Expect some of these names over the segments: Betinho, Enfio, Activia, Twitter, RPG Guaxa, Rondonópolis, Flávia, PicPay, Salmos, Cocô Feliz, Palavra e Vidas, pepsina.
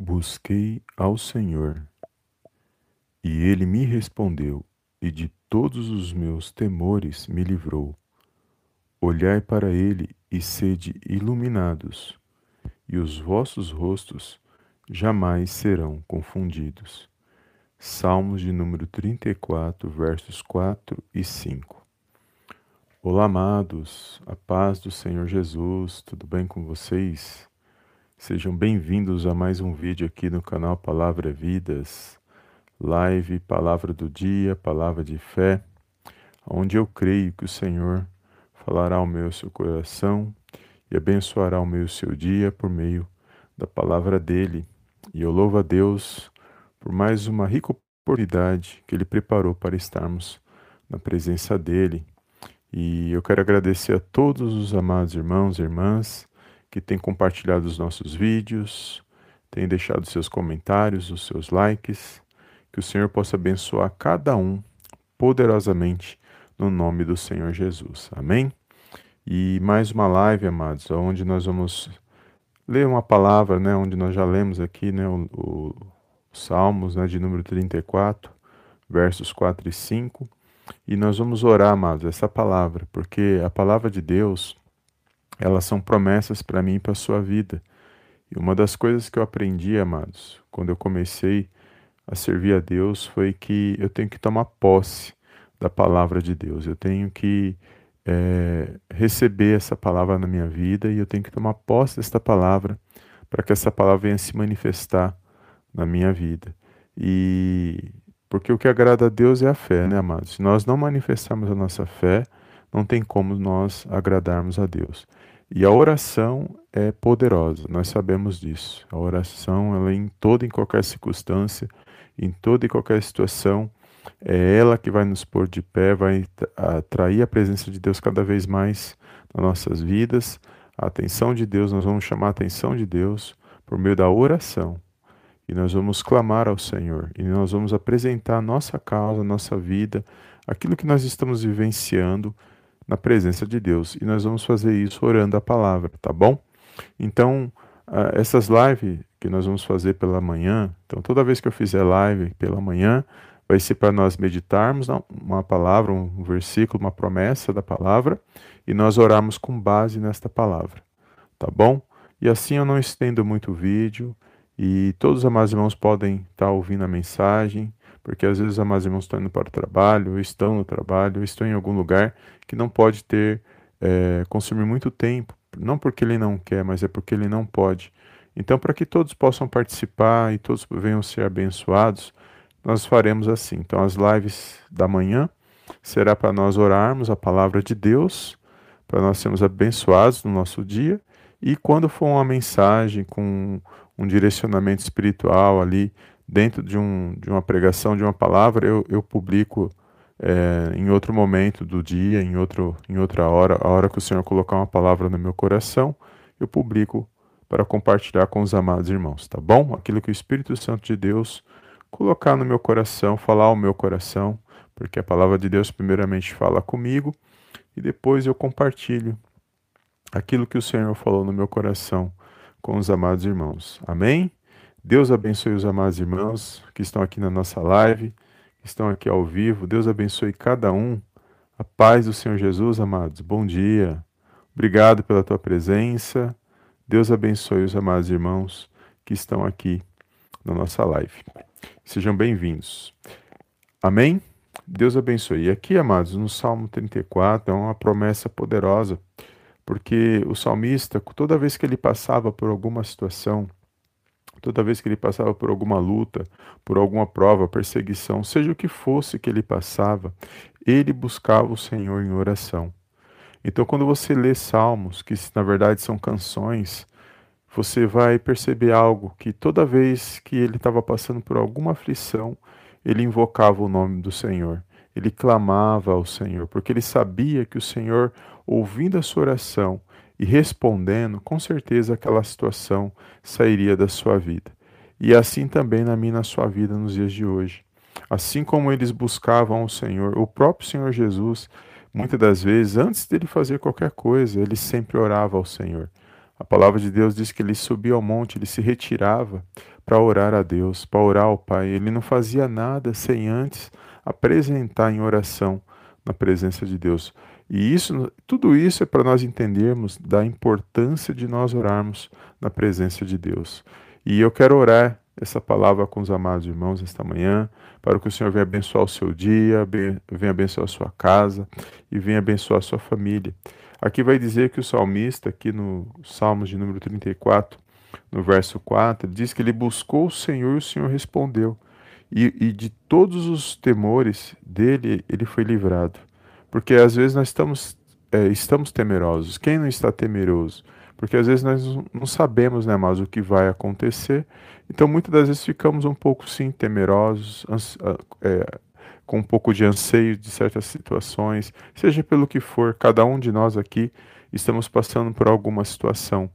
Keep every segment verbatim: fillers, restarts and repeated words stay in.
Busquei ao Senhor, e Ele me respondeu, e de todos os meus temores me livrou. Olhai para Ele e sede iluminados, e os vossos rostos jamais serão confundidos. Salmos de número trinta e quatro, versos quatro e cinco. Olá, amados, a paz do Senhor Jesus, tudo bem com vocês? Sejam bem-vindos a mais um vídeo aqui no canal Palavra e Vidas, live, palavra do dia, palavra de fé, onde eu creio que o Senhor falará ao meu e ao seu coração e abençoará o meu e o seu dia por meio da palavra dele. E eu louvo a Deus por mais uma rica oportunidade que ele preparou para estarmos na presença dele. E eu quero agradecer a todos os amados irmãos e irmãs que tem compartilhado os nossos vídeos, tem deixado seus comentários, os seus likes, que o Senhor possa abençoar cada um poderosamente no nome do Senhor Jesus. Amém? E mais uma live, amados, onde nós vamos ler uma palavra, né, onde nós já lemos aqui, né, o, o Salmos, né, de número trinta e quatro, versos quatro e cinco, e nós vamos orar, amados, essa palavra, porque a palavra de Deus, elas são promessas para mim e para a sua vida. E uma das coisas que eu aprendi, amados, quando eu comecei a servir a Deus, foi que eu tenho que tomar posse da palavra de Deus. Eu tenho que é, receber essa palavra na minha vida e eu tenho que tomar posse desta palavra para que essa palavra venha se manifestar na minha vida. E porque o que agrada a Deus é a fé, né, amados? Se nós não manifestarmos a nossa fé, não tem como nós agradarmos a Deus. E a oração é poderosa, nós sabemos disso. A oração, ela em toda e em qualquer circunstância, em toda e qualquer situação, é ela que vai nos pôr de pé, vai atrair a presença de Deus cada vez mais nas nossas vidas. A atenção de Deus, nós vamos chamar a atenção de Deus por meio da oração. E nós vamos clamar ao Senhor, e nós vamos apresentar a nossa causa, a nossa vida, aquilo que nós estamos vivenciando, na presença de Deus, e nós vamos fazer isso orando a palavra, tá bom? Então, essas lives que nós vamos fazer pela manhã, então toda vez que eu fizer live pela manhã, vai ser para nós meditarmos uma palavra, um versículo, uma promessa da palavra, e nós orarmos com base nesta palavra, tá bom? E assim eu não estendo muito o vídeo, e todos os amados irmãos podem estar ouvindo a mensagem, porque às vezes os amados irmãos estão indo para o trabalho, ou estão no trabalho, ou estão em algum lugar que não pode ter, é, consumir muito tempo, não porque ele não quer, mas é porque ele não pode. Então, para que todos possam participar e todos venham ser abençoados, nós faremos assim. Então, as lives da manhã será para nós orarmos a palavra de Deus, para nós sermos abençoados no nosso dia, e quando for uma mensagem com um direcionamento espiritual ali, dentro de, um, de uma pregação, de uma palavra, eu, eu publico é, em outro momento do dia, em, outro, em outra hora, a hora que o Senhor colocar uma palavra no meu coração, eu publico para compartilhar com os amados irmãos, tá bom? Aquilo que o Espírito Santo de Deus colocar no meu coração, falar ao meu coração, porque a palavra de Deus primeiramente fala comigo, e depois eu compartilho aquilo que o Senhor falou no meu coração com os amados irmãos. Amém? Deus abençoe os amados irmãos que estão aqui na nossa live, que estão aqui ao vivo. Deus abençoe cada um. A paz do Senhor Jesus, amados. Bom dia. Obrigado pela tua presença. Deus abençoe os amados irmãos que estão aqui na nossa live. Sejam bem-vindos. Amém? Deus abençoe. E aqui, amados, no Salmo trinta e quatro, é uma promessa poderosa, porque o salmista, toda vez que ele passava por alguma situação, toda vez que ele passava por alguma luta, por alguma prova, perseguição, seja o que fosse que ele passava, ele buscava o Senhor em oração. Então, quando você lê salmos, que na verdade são canções, você vai perceber algo, que toda vez que ele estava passando por alguma aflição, ele invocava o nome do Senhor, ele clamava ao Senhor, porque ele sabia que o Senhor, ouvindo a sua oração, e respondendo, com certeza aquela situação sairia da sua vida. E assim também na minha e na sua vida nos dias de hoje. Assim como eles buscavam o Senhor, o próprio Senhor Jesus, muitas das vezes, antes dele fazer qualquer coisa, ele sempre orava ao Senhor. A palavra de Deus diz que ele subia ao monte, ele se retirava para orar a Deus, para orar ao Pai. Ele não fazia nada sem antes apresentar em oração na presença de Deus. E isso, tudo isso é para nós entendermos da importância de nós orarmos na presença de Deus. E eu quero orar essa palavra com os amados irmãos esta manhã, para que o Senhor venha abençoar o seu dia, venha abençoar a sua casa e venha abençoar a sua família. Aqui vai dizer que o salmista, aqui no Salmos de número trinta e quatro, no verso quatro, diz que ele buscou o Senhor e o Senhor respondeu. E, e de todos os temores dele, ele foi livrado. Porque às vezes nós estamos, é, estamos temerosos. Quem não está temeroso? Porque às vezes nós não sabemos, né, mas o que vai acontecer. Então muitas das vezes ficamos um pouco, sim, temerosos, ansi- é, com um pouco de anseio de certas situações. Seja pelo que for, cada um de nós aqui estamos passando por alguma situação.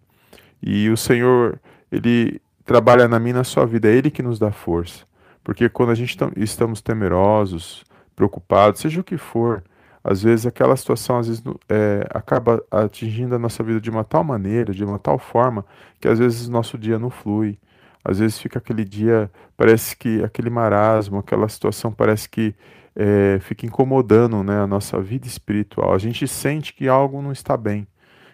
E o Senhor, Ele trabalha na minha e na sua vida. É Ele que nos dá força. Porque quando a gente t- estamos temerosos, preocupados, seja o que for, às vezes aquela situação às vezes, é, acaba atingindo a nossa vida de uma tal maneira, de uma tal forma, que às vezes o nosso dia não flui. Às vezes fica aquele dia, parece que aquele marasmo, aquela situação parece que é, fica incomodando, né, a nossa vida espiritual. A gente sente que algo não está bem.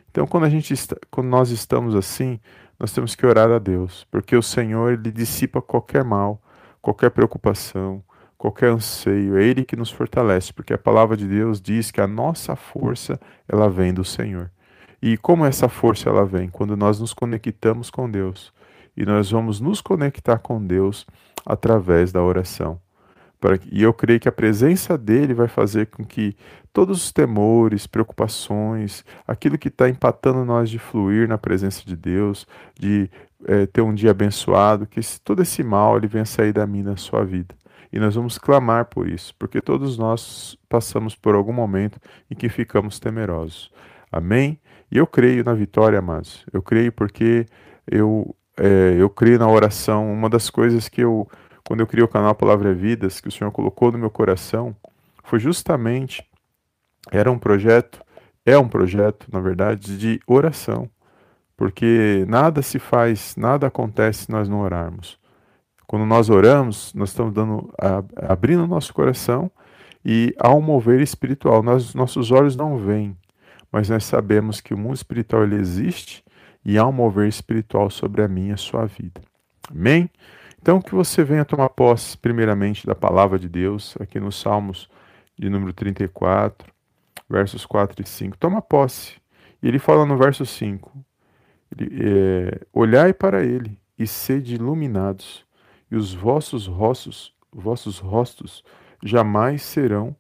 Então quando, a gente está, quando nós estamos assim, nós temos que orar a Deus, porque o Senhor ele dissipa qualquer mal, qualquer preocupação, qualquer anseio, é Ele que nos fortalece, porque a palavra de Deus diz que a nossa força, ela vem do Senhor. E como essa força, ela vem? Quando nós nos conectamos com Deus. E nós vamos nos conectar com Deus através da oração. E eu creio que a presença dEle vai fazer com que todos os temores, preocupações, aquilo que está empatando nós de fluir na presença de Deus, de é, ter um dia abençoado, que esse, todo esse mal, ele venha sair da minha, da sua vida. E nós vamos clamar por isso, porque todos nós passamos por algum momento em que ficamos temerosos. Amém? E eu creio na vitória, amados. Eu creio porque eu, é, eu creio na oração. Uma das coisas que eu, quando eu criei o canal Palavra e Vidas, que o Senhor colocou no meu coração, foi justamente, era um projeto, é um projeto, na verdade, de oração. Porque nada se faz, nada acontece se nós não orarmos. Quando nós oramos, nós estamos dando, abrindo o nosso coração e há um mover espiritual. Nós, nossos olhos não veem, mas nós sabemos que o mundo espiritual ele existe e há um mover espiritual sobre a minha e a sua vida. Amém? Então que você venha tomar posse primeiramente da palavra de Deus, aqui nos Salmos de número trinta e quatro, versos quatro e cinco. Toma posse. E ele fala no verso cinco, ele, é, olhai para ele e sede iluminados. E os vossos rostos, vossos rostos jamais serão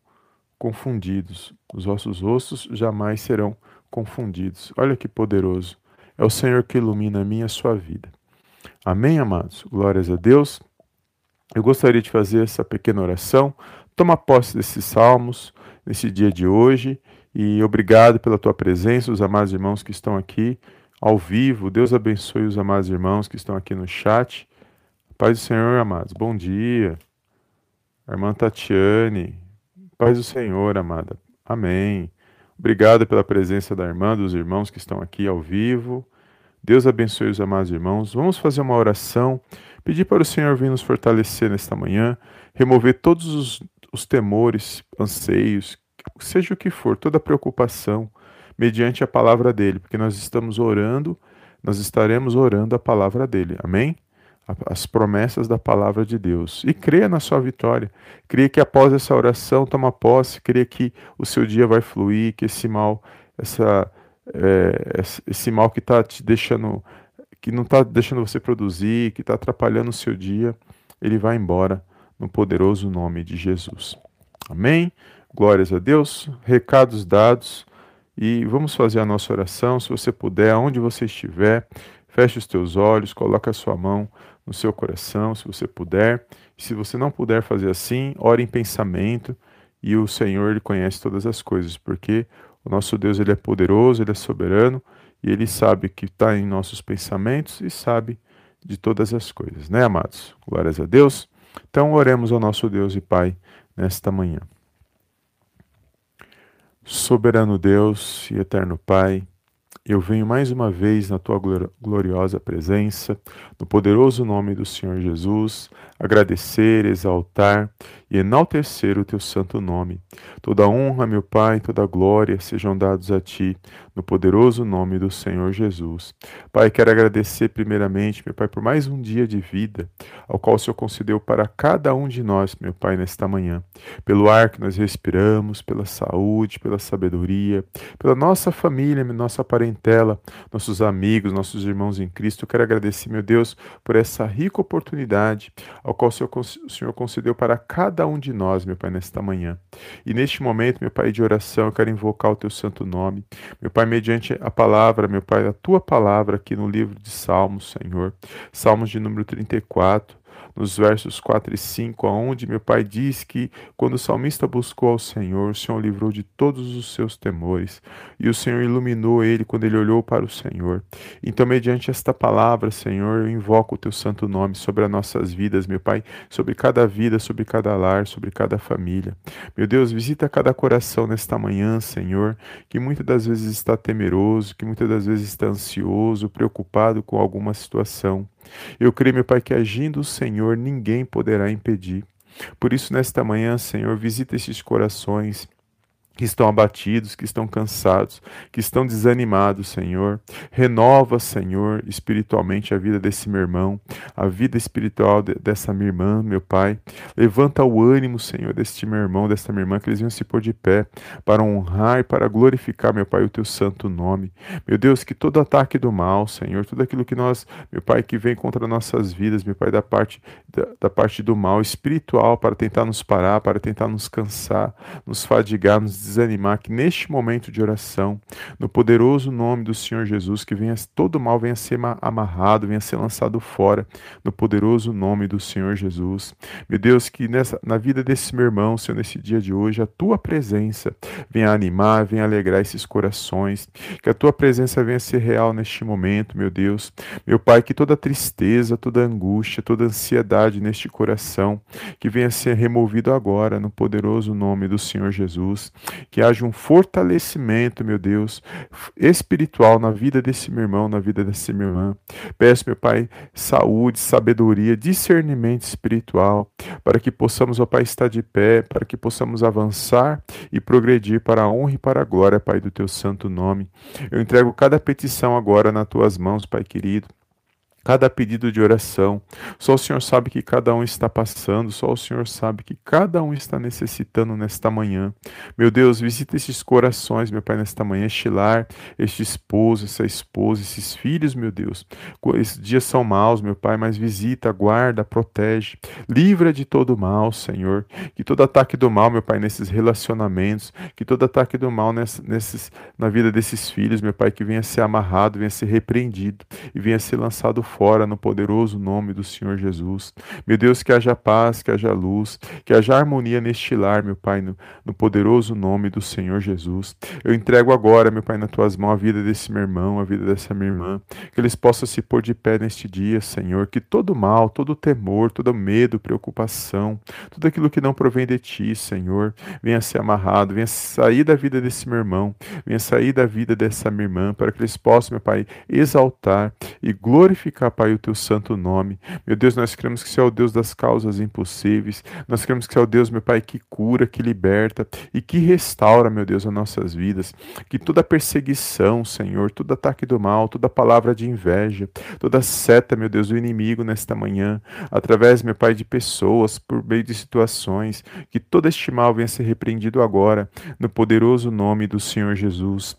confundidos. Os vossos rostos jamais serão confundidos. Olha que poderoso. É o Senhor que ilumina a minha e a sua vida. Amém, amados? Glórias a Deus. Eu gostaria de fazer essa pequena oração. Toma posse desses salmos, nesse dia de hoje. E obrigado pela tua presença, os amados irmãos que estão aqui ao vivo. Deus abençoe os amados irmãos que estão aqui no chat. Paz do Senhor, amados. Bom dia. Irmã Tatiane. Paz do Senhor, amada. Amém. Obrigado pela presença da irmã, dos irmãos que estão aqui ao vivo. Deus abençoe os amados irmãos. Vamos fazer uma oração. Pedir para o Senhor vir nos fortalecer nesta manhã. Remover todos os, os temores, anseios, seja o que for, toda preocupação, mediante a palavra dele. Porque nós estamos orando, nós estaremos orando a palavra dele. Amém? As promessas da palavra de Deus. E creia na sua vitória. Creia que após essa oração, toma posse. Creia que o seu dia vai fluir, que esse mal, essa, é, esse mal que está te deixando, que não está deixando você produzir, que está atrapalhando o seu dia, ele vai embora no poderoso nome de Jesus. Amém? Glórias a Deus. Recados dados. E vamos fazer a nossa oração. Se você puder, onde você estiver, feche os teus olhos, coloque a sua mão no seu coração, se você puder. E se você não puder fazer assim, ore em pensamento. E o Senhor, Ele conhece todas as coisas, porque o nosso Deus, Ele é poderoso, Ele é soberano, e Ele sabe que está em nossos pensamentos e sabe de todas as coisas, né, amados? Glórias a Deus. Então, oremos ao nosso Deus e Pai nesta manhã. Soberano Deus e eterno Pai, eu venho mais uma vez na tua gloriosa presença, no poderoso nome do Senhor Jesus, agradecer, exaltar e enaltecer o teu santo nome. Toda honra, meu Pai, toda glória sejam dados a ti, no poderoso nome do Senhor Jesus. Pai, quero agradecer primeiramente, meu Pai, por mais um dia de vida, ao qual o Senhor concedeu para cada um de nós, meu Pai, nesta manhã. Pelo ar que nós respiramos, pela saúde, pela sabedoria, pela nossa família, nossa parentela, nossos amigos, nossos irmãos em Cristo. Eu quero agradecer, meu Deus, por essa rica oportunidade ao qual o Senhor, o Senhor concedeu para cada um de nós, meu Pai, nesta manhã. E neste momento, meu Pai, de oração, eu quero invocar o teu santo nome. Meu Pai, mediante a palavra, meu Pai, a tua palavra aqui no livro de Salmos, Senhor. Salmos de número trinta e quatro. Nos versos quatro e cinco, aonde meu Pai diz que quando o salmista buscou ao Senhor, o Senhor o livrou de todos os seus temores, e o Senhor iluminou ele quando ele olhou para o Senhor. Então, mediante esta palavra, Senhor, eu invoco o teu santo nome sobre as nossas vidas, meu Pai, sobre cada vida, sobre cada lar, sobre cada família. Meu Deus, visita cada coração nesta manhã, Senhor, que muitas das vezes está temeroso, que muitas das vezes está ansioso, preocupado com alguma situação. Eu creio, meu Pai, que agindo o Senhor, ninguém poderá impedir. Por isso, nesta manhã, Senhor, visita estes corações que estão abatidos, que estão cansados, que estão desanimados, Senhor. Renova, Senhor, espiritualmente a vida desse meu irmão, a vida espiritual de, dessa minha irmã, meu Pai. Levanta o ânimo, Senhor, deste meu irmão, desta minha irmã, que eles venham se pôr de pé para honrar e para glorificar, meu Pai, o teu santo nome. Meu Deus, que todo ataque do mal, Senhor, tudo aquilo que nós, meu Pai, que vem contra nossas vidas, meu Pai, da parte, da, da parte do mal espiritual, para tentar nos parar, para tentar nos cansar, nos fadigar, nos desanimar, que neste momento de oração, no poderoso nome do Senhor Jesus, que venha, todo mal venha ser amarrado, venha ser lançado fora, no poderoso nome do Senhor Jesus. Meu Deus, que nessa, na vida desse meu irmão, Senhor, nesse dia de hoje, a tua presença venha animar, venha alegrar esses corações, que a tua presença venha ser real neste momento, meu Deus. Meu Pai, que toda tristeza, toda angústia, toda ansiedade neste coração, que venha ser removido agora, no poderoso nome do Senhor Jesus. Que haja um fortalecimento, meu Deus, espiritual na vida desse meu irmão, na vida dessa minha irmã. Peço, meu Pai, saúde, sabedoria, discernimento espiritual, para que possamos, ó Pai, estar de pé, para que possamos avançar e progredir para a honra e para a glória, Pai, do teu santo nome. Eu entrego cada petição agora nas tuas mãos, Pai querido. Cada pedido de oração, só o Senhor sabe que cada um está passando, só o Senhor sabe que cada um está necessitando nesta manhã. Meu Deus, visita estes corações, meu Pai, nesta manhã, este lar, este esposo, essa esposa, esses filhos, meu Deus. Esses dias são maus, meu Pai, mas visita, guarda, protege, livra de todo mal, Senhor. Que todo ataque do mal, meu Pai, nesses relacionamentos, que todo ataque do mal ness, nesses, na vida desses filhos, meu Pai, que venha ser amarrado, venha ser repreendido e venha ser lançado fora, no poderoso nome do Senhor Jesus. Meu Deus, que haja paz, que haja luz, que haja harmonia neste lar, meu Pai, no, no poderoso nome do Senhor Jesus. Eu entrego agora, meu Pai, nas tuas mãos a vida desse meu irmão, a vida dessa minha irmã, que eles possam se pôr de pé neste dia, Senhor, que todo mal, todo temor, todo medo, preocupação, tudo aquilo que não provém de ti, Senhor, venha ser amarrado, venha sair da vida desse meu irmão, venha sair da vida dessa minha irmã, para que eles possam, meu Pai, exaltar e glorificar, Pai, o teu santo nome. Meu Deus, nós cremos que você é o Deus das causas impossíveis, nós cremos que você é o Deus, meu Pai, que cura, que liberta e que restaura, meu Deus, as nossas vidas. Que toda perseguição, Senhor, todo ataque do mal, toda palavra de inveja, toda seta, meu Deus, do inimigo nesta manhã, através, meu Pai, de pessoas, por meio de situações, que todo este mal venha ser repreendido agora, no poderoso nome do Senhor Jesus.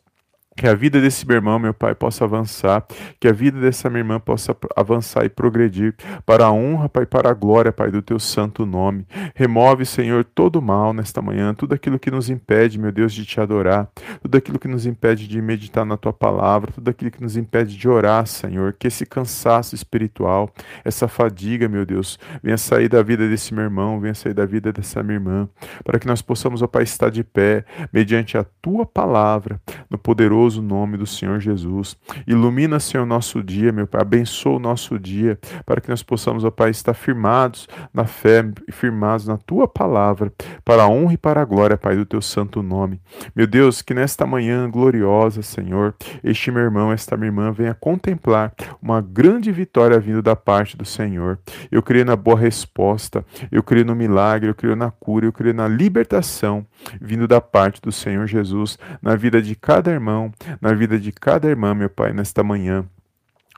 Que a vida desse meu irmão, meu Pai, possa avançar, que a vida dessa minha irmã possa avançar e progredir para a honra, Pai, para a glória, Pai, do teu santo nome. Remove, Senhor, todo o mal nesta manhã, tudo aquilo que nos impede, meu Deus, de te adorar, tudo aquilo que nos impede de meditar na tua palavra, tudo aquilo que nos impede de orar, Senhor, que esse cansaço espiritual, essa fadiga, meu Deus, venha sair da vida desse meu irmão, venha sair da vida dessa minha irmã, para que nós possamos, ó Pai, estar de pé, mediante a tua palavra, no poderoso poderoso nome do Senhor Jesus. Ilumina, Senhor, o nosso dia, meu Pai. Abençoa o nosso dia, para que nós possamos, ó Pai, estar firmados na fé, firmados na Tua palavra, para a honra e para a glória, Pai, do Teu santo nome. Meu Deus, que nesta manhã gloriosa, Senhor, este meu irmão, esta minha irmã, venha contemplar uma grande vitória vindo da parte do Senhor. Eu creio na boa resposta, eu creio no milagre, eu creio na cura, eu creio na libertação vindo da parte do Senhor Jesus, na vida de cada irmão, na vida de cada irmã, meu Pai, nesta manhã.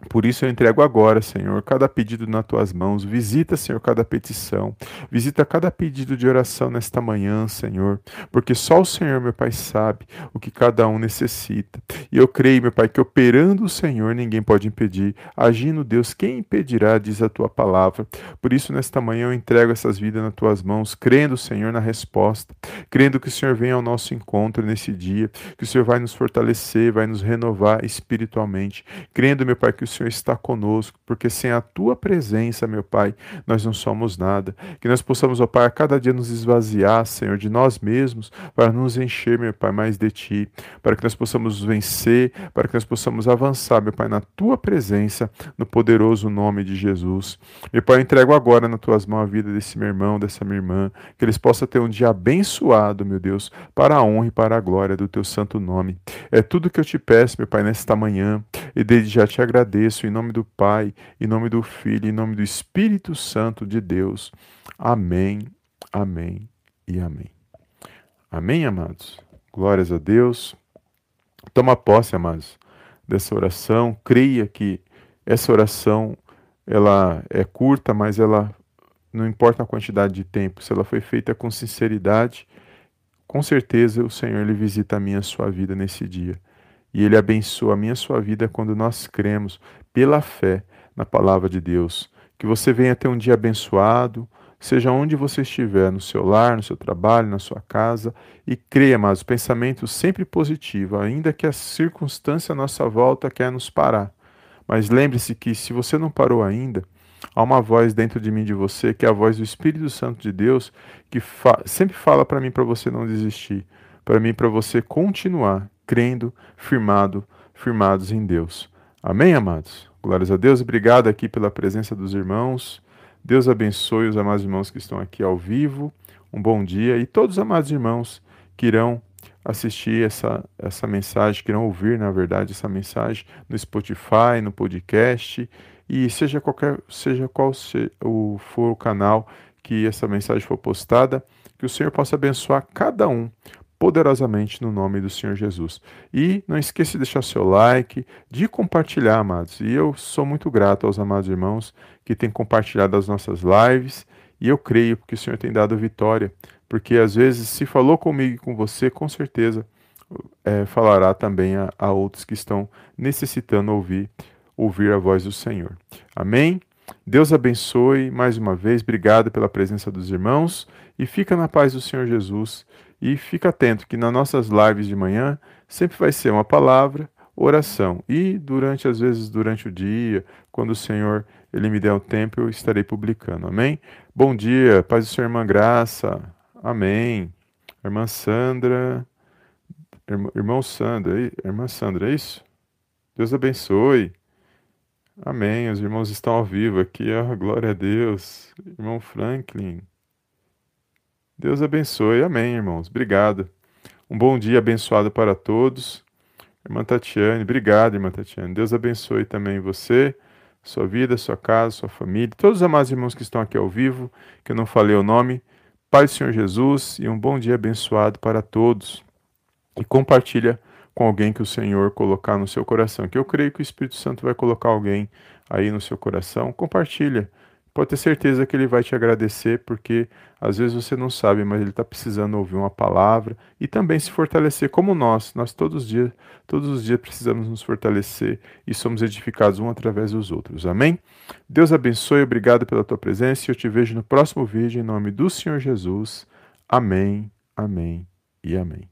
Por isso eu entrego agora, Senhor, cada pedido nas Tuas mãos. Visita, Senhor, cada petição. Visita cada pedido de oração nesta manhã, Senhor. Porque só o Senhor, meu Pai, sabe o que cada um necessita. E eu creio, meu Pai, que operando o Senhor, ninguém pode impedir. Agindo, Deus, quem impedirá, diz a Tua palavra. Por isso, nesta manhã, eu entrego essas vidas nas Tuas mãos, crendo, Senhor, na resposta. Crendo que o Senhor vem ao nosso encontro nesse dia. Que o Senhor vai nos fortalecer, vai nos renovar espiritualmente. Crendo, meu Pai, que o Senhor está conosco, porque sem a Tua presença, meu Pai, nós não somos nada. Que nós possamos, ó Pai, a cada dia nos esvaziar, Senhor, de nós mesmos, para nos encher, meu Pai, mais de Ti, para que nós possamos vencer, para que nós possamos avançar, meu Pai, na Tua presença, no poderoso nome de Jesus. Meu Pai, eu entrego agora nas Tuas mãos a vida desse meu irmão, dessa minha irmã, que eles possam ter um dia abençoado, meu Deus, para a honra e para a glória do Teu santo nome. É tudo que eu Te peço, meu Pai, nesta manhã, e desde já Te agradeço, em nome do Pai, em nome do Filho, em nome do Espírito Santo de Deus. Amém, amém e amém. Amém, amados? Glórias a Deus. Toma posse, amados, dessa oração. Creia que essa oração, ela é curta, mas ela, não importa a quantidade de tempo, se ela foi feita com sinceridade, com certeza o Senhor, Ele visita a minha e a sua vida nesse dia. E Ele abençoa a minha e a sua vida quando nós cremos pela fé na palavra de Deus. Que você venha ter um dia abençoado, seja onde você estiver, no seu lar, no seu trabalho, na sua casa. E creia, amados, pensamento sempre positivo, ainda que a circunstância à nossa volta quer nos parar. Mas lembre-se que se você não parou ainda, há uma voz dentro de mim e de você, que é a voz do Espírito Santo de Deus, que fa- sempre fala para mim, para você não desistir, para mim, para você continuar crendo, firmado, firmados em Deus. Amém, amados? Glórias a Deus. Obrigado aqui pela presença dos irmãos. Deus abençoe os amados irmãos que estão aqui ao vivo. Um bom dia. E todos os amados irmãos que irão assistir essa, essa mensagem, que irão ouvir, na verdade, essa mensagem no Spotify, no podcast, e seja, qualquer, seja qual for o canal que essa mensagem for postada, que o Senhor possa abençoar cada um poderosamente no nome do Senhor Jesus. E não esqueça de deixar seu like, de compartilhar, amados. E eu sou muito grato aos amados irmãos que têm compartilhado as nossas lives. E eu creio que o Senhor tem dado vitória. Porque às vezes, se falou comigo e com você, com certeza é, falará também a, a outros que estão necessitando ouvir, ouvir a voz do Senhor. Amém? Deus abençoe mais uma vez. Obrigado pela presença dos irmãos. E fica na paz do Senhor Jesus. E fica atento que nas nossas lives de manhã sempre vai ser uma palavra, oração. E durante, às vezes, durante o dia, quando o Senhor ele me der o tempo, eu estarei publicando. Amém? Bom dia, paz do Senhor, irmã Graça. Amém. Irmã Sandra. Irmão, irmão Sandra. Irmã Sandra, é isso? Deus abençoe. Amém. Os irmãos estão ao vivo aqui. Oh, glória a Deus. Irmão Franklin. Deus abençoe. Amém, irmãos. Obrigado. Um bom dia abençoado para todos. Irmã Tatiane, obrigado, irmã Tatiane. Deus abençoe também você, sua vida, sua casa, sua família. Todos os amados irmãos que estão aqui ao vivo, que eu não falei o nome. Paz do Senhor Jesus e um bom dia abençoado para todos. E compartilha com alguém que o Senhor colocar no seu coração. Que eu creio que o Espírito Santo vai colocar alguém aí no seu coração. Compartilha. Pode ter certeza que Ele vai te agradecer, porque às vezes você não sabe, mas Ele está precisando ouvir uma palavra e também se fortalecer como nós. Nós todos os dias, todos os dias precisamos nos fortalecer e somos edificados um através dos outros. Amém? Deus abençoe, obrigado pela tua presença e eu te vejo no próximo vídeo em nome do Senhor Jesus. Amém, amém e amém.